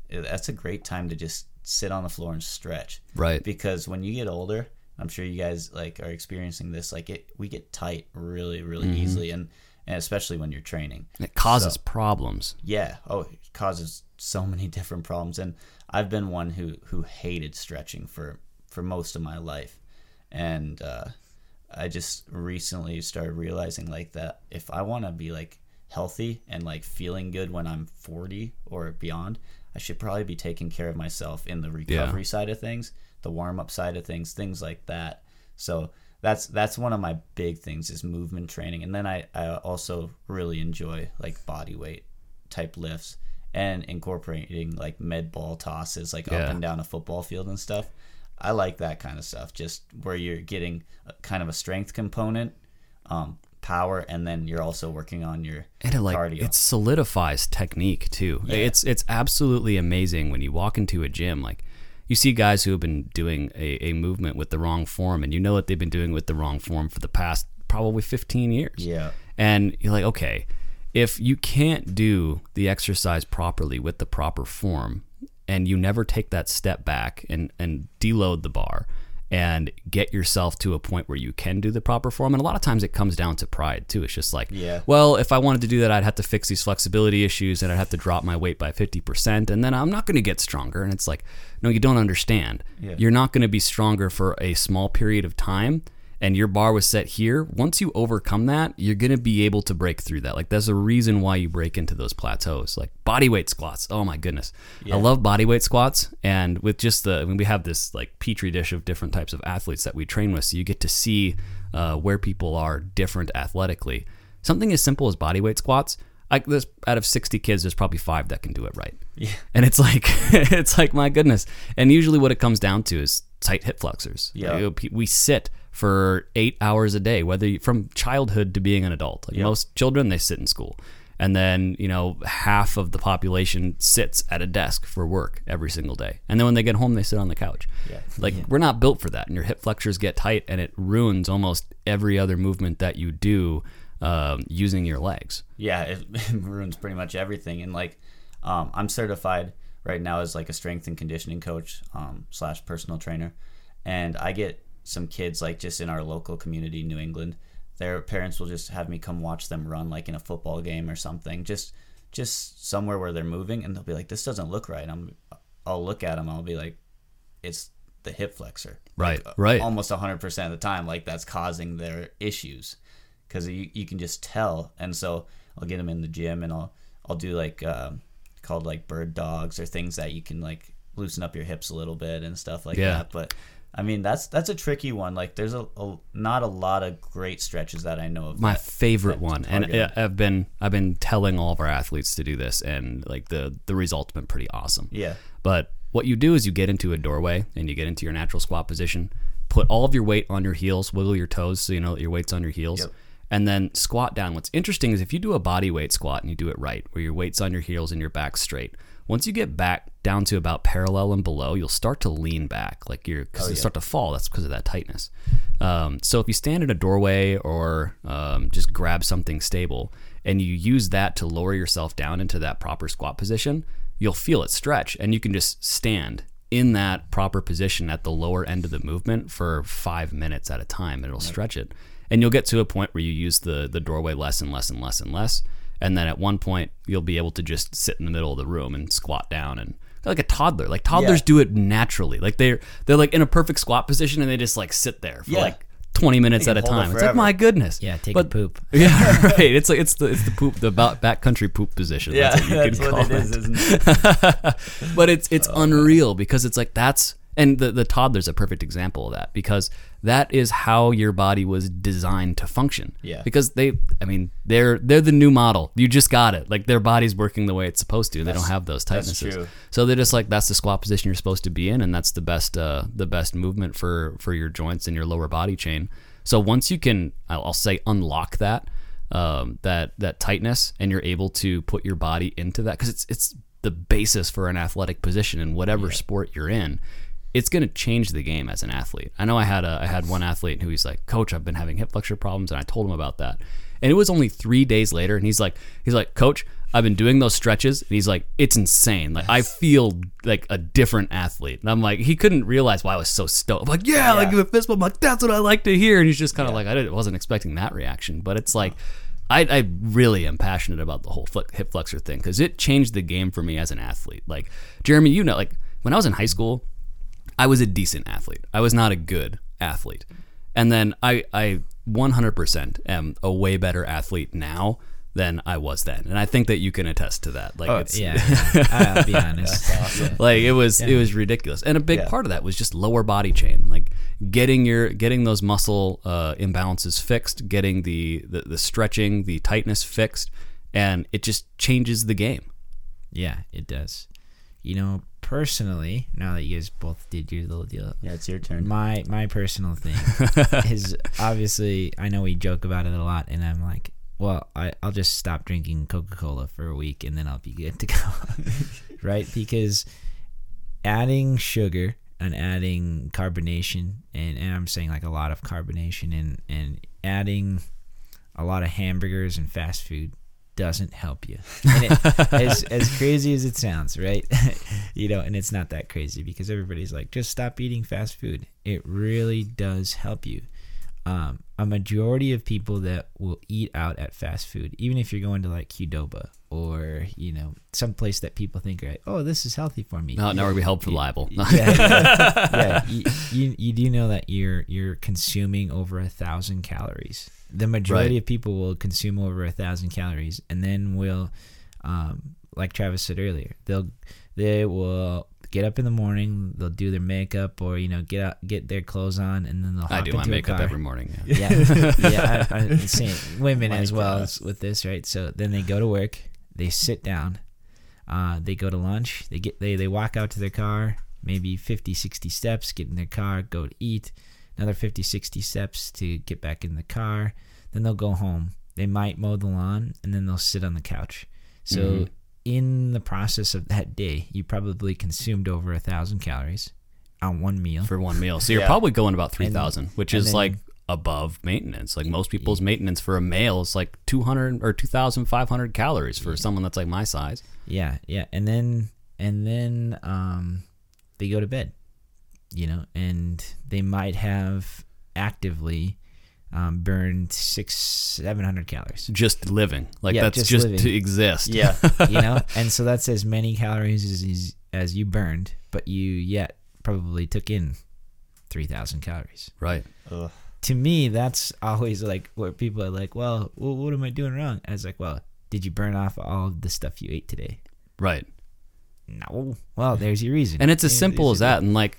that's a great time to just sit on the floor and stretch. Right. Because when you get older, I'm sure you guys are experiencing this, we get tight really, really easily and especially when you're training. It causes problems. Yeah. Oh, it causes so many different problems. And I've been one who hated stretching for most of my life. And I just recently started realizing that if I want to be healthy and feeling good when I'm 40 or beyond, I should probably be taking care of myself in the recovery side of things, the warm-up side of things like that. So that's one of my big things is movement training. And then I also really enjoy body weight type lifts and incorporating med ball tosses up and down a football field and stuff. I like that kind of stuff, just where you're getting kind of a strength component, power, and then you're also working on your cardio. It solidifies technique too. Yeah. It's absolutely amazing when you walk into a gym you see guys who have been doing a movement with the wrong form, and you know that they've been doing with the wrong form for the past probably 15 years. Yeah. And you're okay, if you can't do the exercise properly with the proper form and you never take that step back and deload the bar and get yourself to a point where you can do the proper form. And a lot of times it comes down to pride too. It's just well, if I wanted to do that, I'd have to fix these flexibility issues and I'd have to drop my weight by 50%. And then I'm not going to get stronger. And it's no, you don't understand. Yeah. You're not going to be stronger for a small period of time. And your bar was set here. Once you overcome that, you're going to be able to break through that. There's a reason why you break into those plateaus. Bodyweight squats. Oh, my goodness. Yeah. I love bodyweight squats. And with just we have this petri dish of different types of athletes that we train with. So you get to see where people are different athletically. Something as simple as bodyweight squats. Out of 60 kids, there's probably 5 that can do it right. Yeah. And it's my goodness. And usually what it comes down to is tight hip flexors. Yeah. We sit for 8 hours a day, whether from childhood to being an adult. Most children, they sit in school. And then, you know, half of the population sits at a desk for work every single day. And then when they get home, they sit on the couch. Yeah. Like, we're not built for that. And your hip flexors get tight, and it ruins almost every other movement that you do using your legs. Yeah, it ruins pretty much everything. And, like, I'm certified right now as, like, a strength and conditioning coach slash personal trainer. And I get some kids, like, just in our local community, New England, their parents will just have me come watch them run, like in a football game or something, just somewhere where they're moving, and they'll be like, "This doesn't look right." I'll look at them, I'll be like, "It's the hip flexor." Right, like, right. Almost 100% of the time, like, that's causing their issues, because you can just tell. And so I'll get them in the gym, and I'll do like called like bird dogs or things that you can like loosen up your hips a little bit and stuff like that. But I mean, that's a tricky one. Like, there's a not a lot of great stretches that I know of. My favorite one, and I've been telling all of our athletes to do this, and like the result's been pretty awesome. Yeah. But what you do is you get into a doorway and you get into your natural squat position, put all of your weight on your heels, wiggle your toes so you know that your weight's on your heels, and then squat down. What's interesting is if you do a body weight squat and you do it right, where your weight's on your heels and your back's straight, once you get back down to about parallel and below, you'll start to lean back, like you're, because you start to fall. That's because of that tightness. So if you stand in a doorway or just grab something stable and you use that to lower yourself down into that proper squat position, you'll feel it stretch, and you can just stand in that proper position at the lower end of the movement for 5 minutes at a time, and it'll stretch it. And you'll get to a point where you use the doorway less and less and less and less. And then at one point, you'll be able to just sit in the middle of the room and squat down, and like a toddler. Like, toddlers do it naturally. Like, they're like in a perfect squat position, and they just like sit there for like 20 minutes at a time. It's like, my goodness. Yeah, take a poop. Yeah, right. It's like it's the poop, the backcountry poop position. Yeah, that's what it is, isn't it? But it's unreal, because it's like that's. And the toddler's a perfect example of that, because that is how your body was designed to function. Yeah. Because they're the new model. You just got it. Like, their body's working the way it's supposed to. They don't have those tightnesses. That's true. So they're just like, that's the squat position you're supposed to be in, and that's the best movement for your joints and your lower body chain. So once you can, I'll say, unlock that tightness, and you're able to put your body into that, because it's the basis for an athletic position in whatever sport you're in. It's going to change the game as an athlete. I know I had one athlete who he's like, "Coach, I've been having hip flexor problems," and I told him about that. And it was only 3 days later, and he's like, "Coach, I've been doing those stretches," and he's like, "It's insane. Like, I feel like a different athlete." And I'm like, he couldn't realize why I was so stoked. I'm like, like, give a fist bump. I'm like, that's what I like to hear. And he's just kind of like, I wasn't expecting that reaction. But it's like, I really am passionate about the whole hip flexor thing, because it changed the game for me as an athlete. Like, Jeremy, you know, like when I was in high school, I was a decent athlete. I was not a good athlete. And then I 100% am a way better athlete now than I was then. And I think that you can attest to that. Like, I'll be honest. Awesome. Like, it was ridiculous. And a big part of that was just lower body chain. Like, getting those muscle imbalances fixed, getting the stretching, the tightness fixed, and it just changes the game. Yeah, it does. You know, personally, now that you guys both did your little deal, it's your turn. My personal thing is, obviously, I know we joke about it a lot, and I'm like, well, I'll just stop drinking Coca-Cola for a week, and then I'll be good to go, right? Because adding sugar and adding carbonation, and I'm saying like a lot of carbonation, and adding a lot of hamburgers and fast food doesn't help you. And it, as crazy as it sounds, right? You know, and it's not that crazy, because everybody's like, just stop eating fast food. It really does help you. A majority of people that will eat out at fast food, even if you're going to like Qdoba or, you know, some place that people think, right, oh, this is healthy for me. No, we're helpful liable. You do know that you're consuming over 1,000 calories. The majority of people will consume over 1,000 calories, and then will, like Travis said earlier, they will get up in the morning, they'll do their makeup, or, you know, get their clothes on, and then they'll hop into a car. I do my makeup every morning. I'm saying women as well with this, right? So then they go to work, they sit down, they go to lunch, they walk out to their car, maybe 50, 60 steps, get in their car, go to eat, another 50, 60 steps to get back in the car. Then they'll go home, They might mow the lawn, and then they'll sit on the couch. So in the process of that day, you probably consumed over 1,000 calories on one meal. For one meal. So you're probably going about 3,000, which is like above maintenance. Like most people's maintenance for a male is like 200 or 2,500 calories for someone that's like my size. Yeah, yeah. And then they go to bed, you know, and they might have actively burned 600-700 calories just living, like that's just to exist, you know. And so that's as many calories as you burned, but you yet probably took in 3,000 calories, right? Ugh. To me, that's always like where people are like, well, what am I doing wrong? I was like, well, did you burn off all of the stuff you ate today? Right. No. Well, there's your reason. And it's as simple as that. And like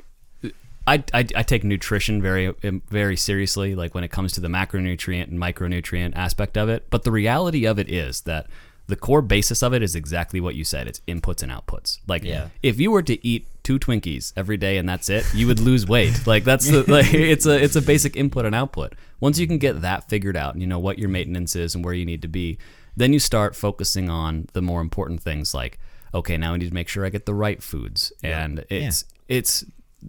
I take nutrition very, very seriously, like when it comes to the macronutrient and micronutrient aspect of it. But the reality of it is that the core basis of it is exactly what you said. It's inputs and outputs. Like if you were to eat 2 Twinkies every day and that's it, you would lose weight. Like that's the, like it's a basic input and output. Once you can get that figured out and you know what your maintenance is and where you need to be, then you start focusing on the more important things like, okay, now I need to make sure I get the right foods. And it's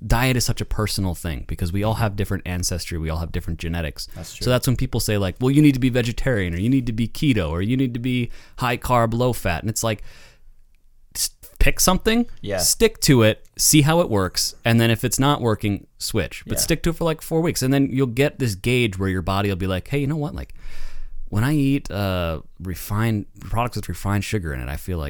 diet is such a personal thing because we all have different ancestry, we all have different genetics. That's true. So that's when people say like, well, you need to be vegetarian or you need to be keto or you need to be high carb, low fat. And it's like, pick something, stick to it, see how it works, and then if it's not working, switch. But stick to it for like 4 weeks, and then you'll get this gauge where your body will be like, hey, you know what, like when I eat refined products with refined sugar in it, I feel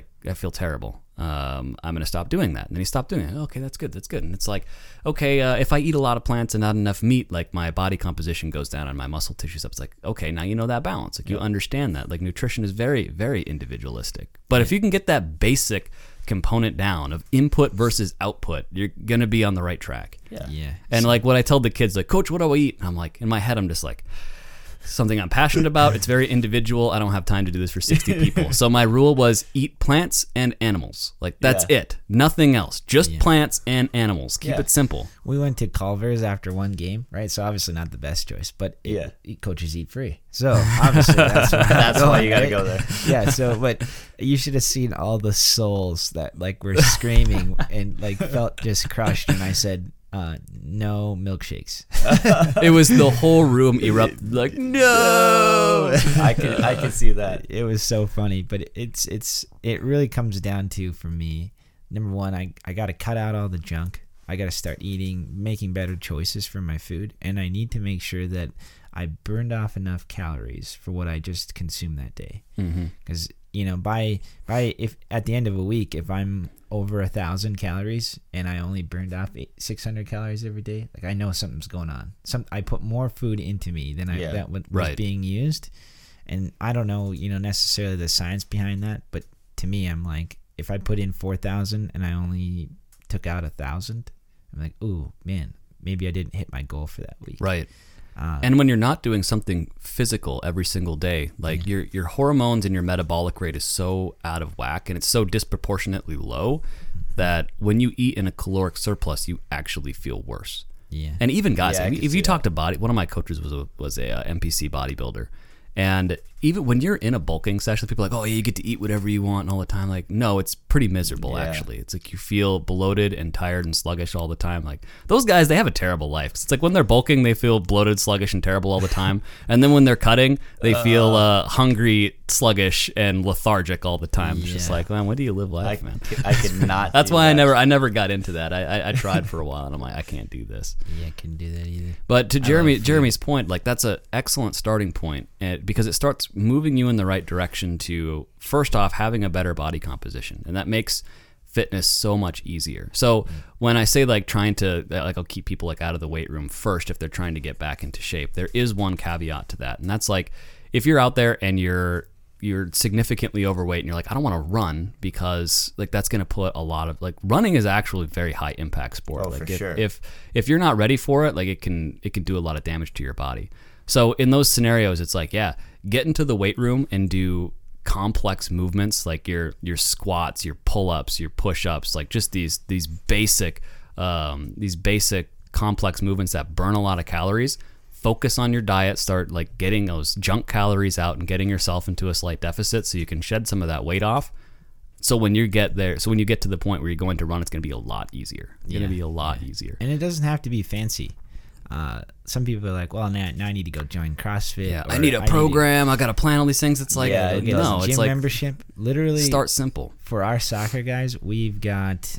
terrible. I'm gonna stop doing that. And then he stopped doing it. Okay, that's good. And it's like, okay, if I eat a lot of plants and not enough meat, like my body composition goes down and my muscle tissue's up. It's like, okay, now you know that balance. Like you understand that. Like nutrition is very, very individualistic. But if you can get that basic component down of input versus output, you're gonna be on the right track. Yeah. And like what I tell the kids, like, coach, what do I eat? And I'm like, in my head, I'm just like, something I'm passionate about. It's very individual. I don't have time to do this for 60 people. So my rule was eat plants and animals. Like that's it. Nothing else. Just plants and animals. Keep it simple. We went to Culver's after one game, right? So obviously not the best choice, but coaches eat free. So obviously that's why you got to go there. Yeah. So, but you should have seen all the souls that like were screaming and like felt just crushed. And I said, no milkshakes. It was the whole room erupted like no. I can see that. It was so funny, but it really comes down to, for me, number one, I got to cut out all the junk. I got to start eating, making better choices for my food, and I need to make sure that I burned off enough calories for what I just consumed that day. Because you know, by if at the end of a week, if I'm over 1,000 calories and I only burned off 600 calories every day, like I know something's going on. I put more food into me than was being used, and I don't know, you know, necessarily the science behind that, but to me, I'm like, if I put in 4,000 and I only took out 1,000, I'm like, ooh, man, maybe I didn't hit my goal for that week. Right. And when you're not doing something physical every single day, like your hormones and your metabolic rate is so out of whack and it's so disproportionately low that when you eat in a caloric surplus, you actually feel worse. Yeah. And even guys, if you talk to body, one of my coaches was a NPC bodybuilder. And even when you're in a bulking session, people are like, oh, yeah, you get to eat whatever you want all the time. Like, no, it's pretty miserable, actually. It's like you feel bloated and tired and sluggish all the time. Like, those guys, they have a terrible life. It's like when they're bulking, they feel bloated, sluggish, and terrible all the time. And then when they're cutting, they feel hungry, sluggish, and lethargic all the time. It's just like, man, when do you live life, man? I could not. That's why that. I never got into that. I tried for a while, and I'm like, I can't do this. Yeah, I couldn't do that either. But to Jeremy's point, like, that's an excellent starting point. And because it starts moving you in the right direction to, first off, having a better body composition. And that makes fitness so much easier. So when I say like trying to, like I'll keep people like out of the weight room first if they're trying to get back into shape, there is one caveat to that. And that's like, if you're out there and you're significantly overweight and you're like, I don't want to run because like that's going to put a lot of, like running is actually a very high impact sport. Oh, like for sure. If you're not ready for it, like it can do a lot of damage to your body. So in those scenarios, it's like, yeah, get into the weight room and do complex movements like your squats, your pull-ups, your push-ups, like just these basic complex movements that burn a lot of calories focus on your diet, start like getting those junk calories out and getting yourself into a slight deficit so you can shed some of that weight off. So when you get there, so when you get to the point where you're going to run, it's going to be a lot easier. It's going to be a lot easier. And it doesn't have to be fancy. Some people are like, well, now I need to go join CrossFit. Yeah, I need a program. I got to plan all these things. It's like, no, it's like membership. Literally start simple. For our soccer guys, we've got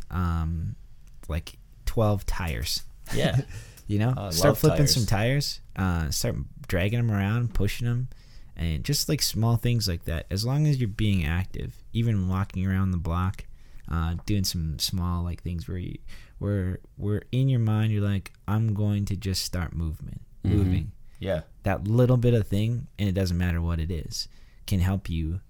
like 12 tires. Yeah. You know, start flipping tires. Some tires, start dragging them around, pushing them, and just like small things like that. As long as you're being active, even walking around the block, doing some small like things where in your mind you're like, I'm going to just start moving. Yeah, that little bit of thing, and it doesn't matter what it is, can help you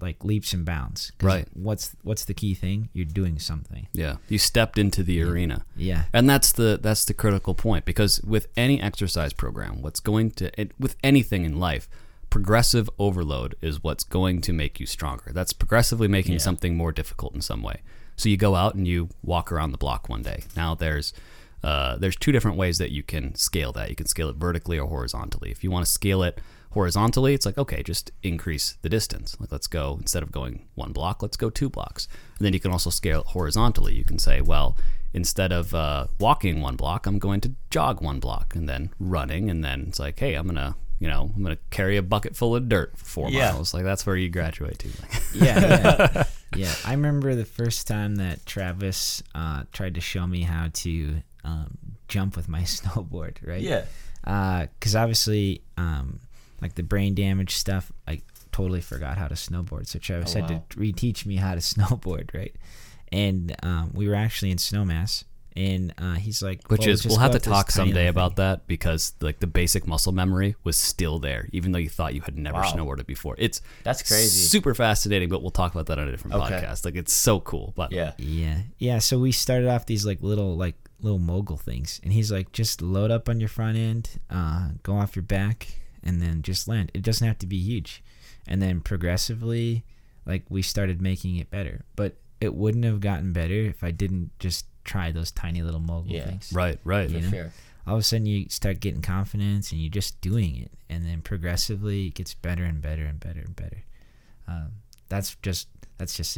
like leaps and bounds. Right. What's the key thing? You're doing something. Yeah. You stepped into the arena. Yeah. And that's the critical point, because with any exercise program, with anything in life, progressive overload is what's going to make you stronger. That's progressively making something more difficult in some way. So you go out and you walk around the block one day. Now there's two different ways that you can scale that. You can scale it vertically or horizontally. If you want to scale it horizontally, it's like, okay, just increase the distance. Like, let's go, instead of going one block, let's go two blocks. And then you can also scale it horizontally. You can say, well, instead of walking one block, I'm going to jog one block, and then running, and then it's like, hey, I'm gonna carry a bucket full of dirt for 4 miles. Like, that's where you graduate to. Yeah. I remember the first time that Travis tried to show me how to jump with my snowboard, right? Yeah. Because obviously, like the brain damage stuff, I totally forgot how to snowboard. So Travis had to reteach me how to snowboard, right? And we were actually in Snowmass. And he's like, we'll have to talk someday about that, because like the basic muscle memory was still there, even though you thought you had never snowboarded before. That's crazy, super fascinating. But we'll talk about that on a different podcast. Like, it's so cool. But yeah. So we started off these like little mogul things, and he's like, just load up on your front end, go off your back, and then just land. It doesn't have to be huge. And then progressively, like, we started making it better, but it wouldn't have gotten better if I didn't just try those tiny little mogul things. Right. You know? Sure. All of a sudden you start getting confidence and you're just doing it, and then progressively it gets better and better and better and better. That's just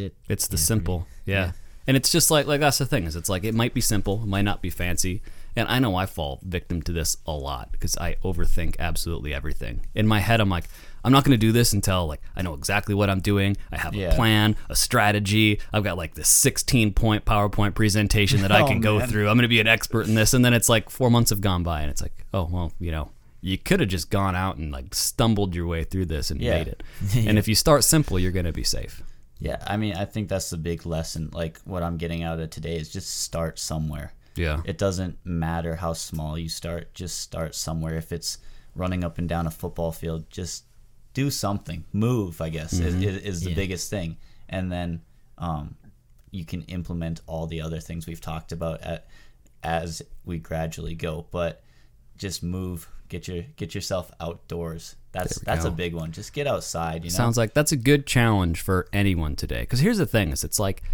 it. It's the simple. Yeah. And it's just like that's the thing, is it's like, it might be simple, it might not be fancy. And I know I fall victim to this a lot, because I overthink absolutely everything. In my head, I'm like, I'm not going to do this until like I know exactly what I'm doing. I have a plan, a strategy. I've got like this 16-point PowerPoint presentation that I can go through. I'm going to be an expert in this. And then it's like 4 months have gone by, and it's like, oh, well, you could have just gone out and like stumbled your way through this and made it. And if you start simple, you're going to be safe. Yeah, I mean, I think that's the big lesson. Like, what I'm getting out of today is just start somewhere. Yeah. It doesn't matter how small you start. Just start somewhere. If it's running up and down a football field, just do something. Move, I guess, is the biggest thing. And then you can implement all the other things we've talked about as we gradually go. But just move. Get yourself outdoors. That's a big one. Just get outside. Sounds like that's a good challenge for anyone today. Because here's the thing: is it's like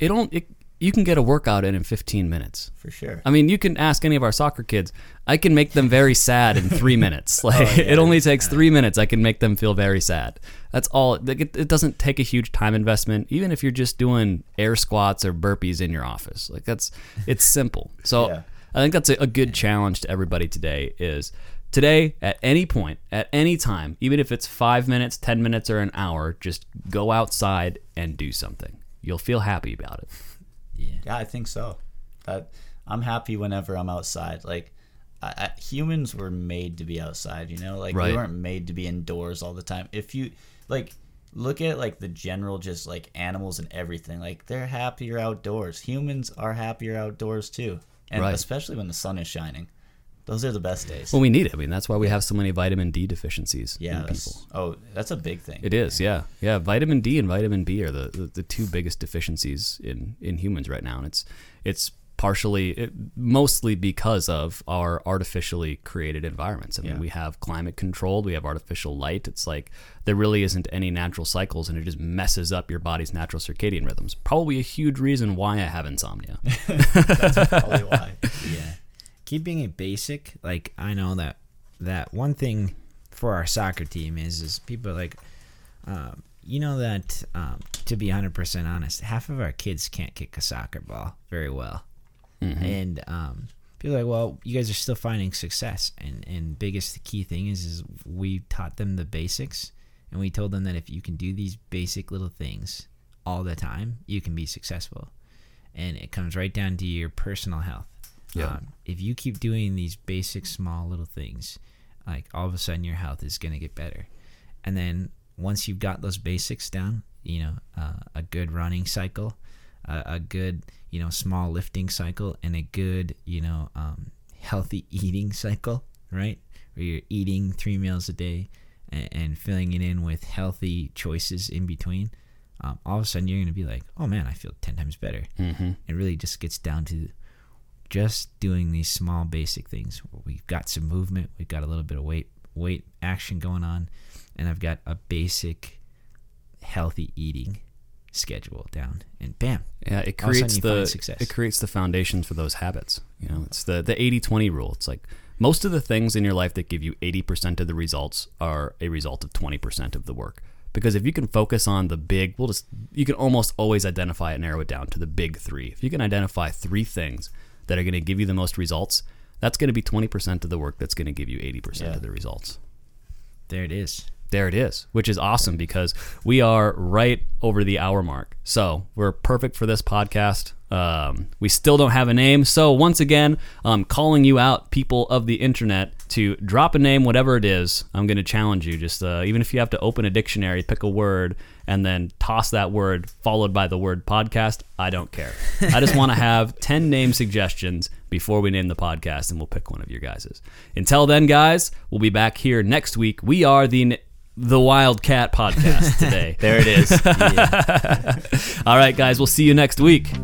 you can get a workout in 15 minutes. For sure. I mean, you can ask any of our soccer kids. I can make them very sad in 3 minutes. Like, it only takes 3 minutes. I can make them feel very sad. That's all. Like, it doesn't take a huge time investment, even if you're just doing air squats or burpees in your office. Like, it's simple. So I think that's a good challenge to everybody today is, today, at any point, at any time, even if it's 5 minutes, 10 minutes, or an hour, just go outside and do something. You'll feel happy about it. Yeah, I think so. I'm happy whenever I'm outside. Like, humans were made to be outside, Like, we weren't made to be indoors all the time. If you, like, look at, like, the general just, like, animals and everything. Like, they're happier outdoors. Humans are happier outdoors, too. And especially when the sun is shining. Those are the best days. Well, we need it. I mean, that's why we have so many vitamin D deficiencies in people. That's a big thing. It is, yeah. Vitamin D and vitamin B are the two biggest deficiencies in humans right now. And it's mostly because of our artificially created environments. I mean, we have climate controlled, we have artificial light. It's like there really isn't any natural cycles, and it just messes up your body's natural circadian rhythms. Probably a huge reason why I have insomnia. That's probably why. Yeah. keeping it basic. Like, I know that one thing for our soccer team is people are like, you know that, to be 100% honest, half of our kids can't kick a soccer ball very well. Mm-hmm. And people are like, well, you guys are still finding success. And biggest key thing is we taught them the basics, and we told them that if you can do these basic little things all the time, you can be successful. And it comes right down to your personal health. Yeah. If you keep doing these basic small little things, like all of a sudden your health is going to get better. And then once you've got those basics down, you know, a good running cycle, a good, you know, small lifting cycle, and a good, you know, healthy eating cycle, right? Where you're eating 3 meals a day and filling it in with healthy choices in between. All of a sudden you're going to be like, oh man, I feel 10 times better. Mm-hmm. It really just gets down to just doing these small basic things. We've got some movement. We've got a little bit of weight action going on. And I've got a basic healthy eating schedule down, and bam. Yeah, it creates the foundation for those habits. You know, it's the 80-20 rule. It's like most of the things in your life that give you 80% of the results are a result of 20% of the work. Because if you can focus on the big, you can almost always identify and narrow it down to the big 3. If you can identify 3 things that are going to give you the most results, that's going to be 20% of the work that's going to give you 80% of the results. There it is, which is awesome because we are right over the hour mark. So we're perfect for this podcast. We still don't have a name. So once again, I'm calling you out, people of the internet, to drop a name, whatever it is. I'm going to challenge you. Just even if you have to open a dictionary, pick a word, and then toss that word followed by the word podcast, I don't care. I just want to have 10 name suggestions before we name the podcast, and we'll pick one of your guys's. Until then, guys, we'll be back here next week. We are the Wildcat Podcast today. There it is. Yeah. All right, guys, we'll see you next week.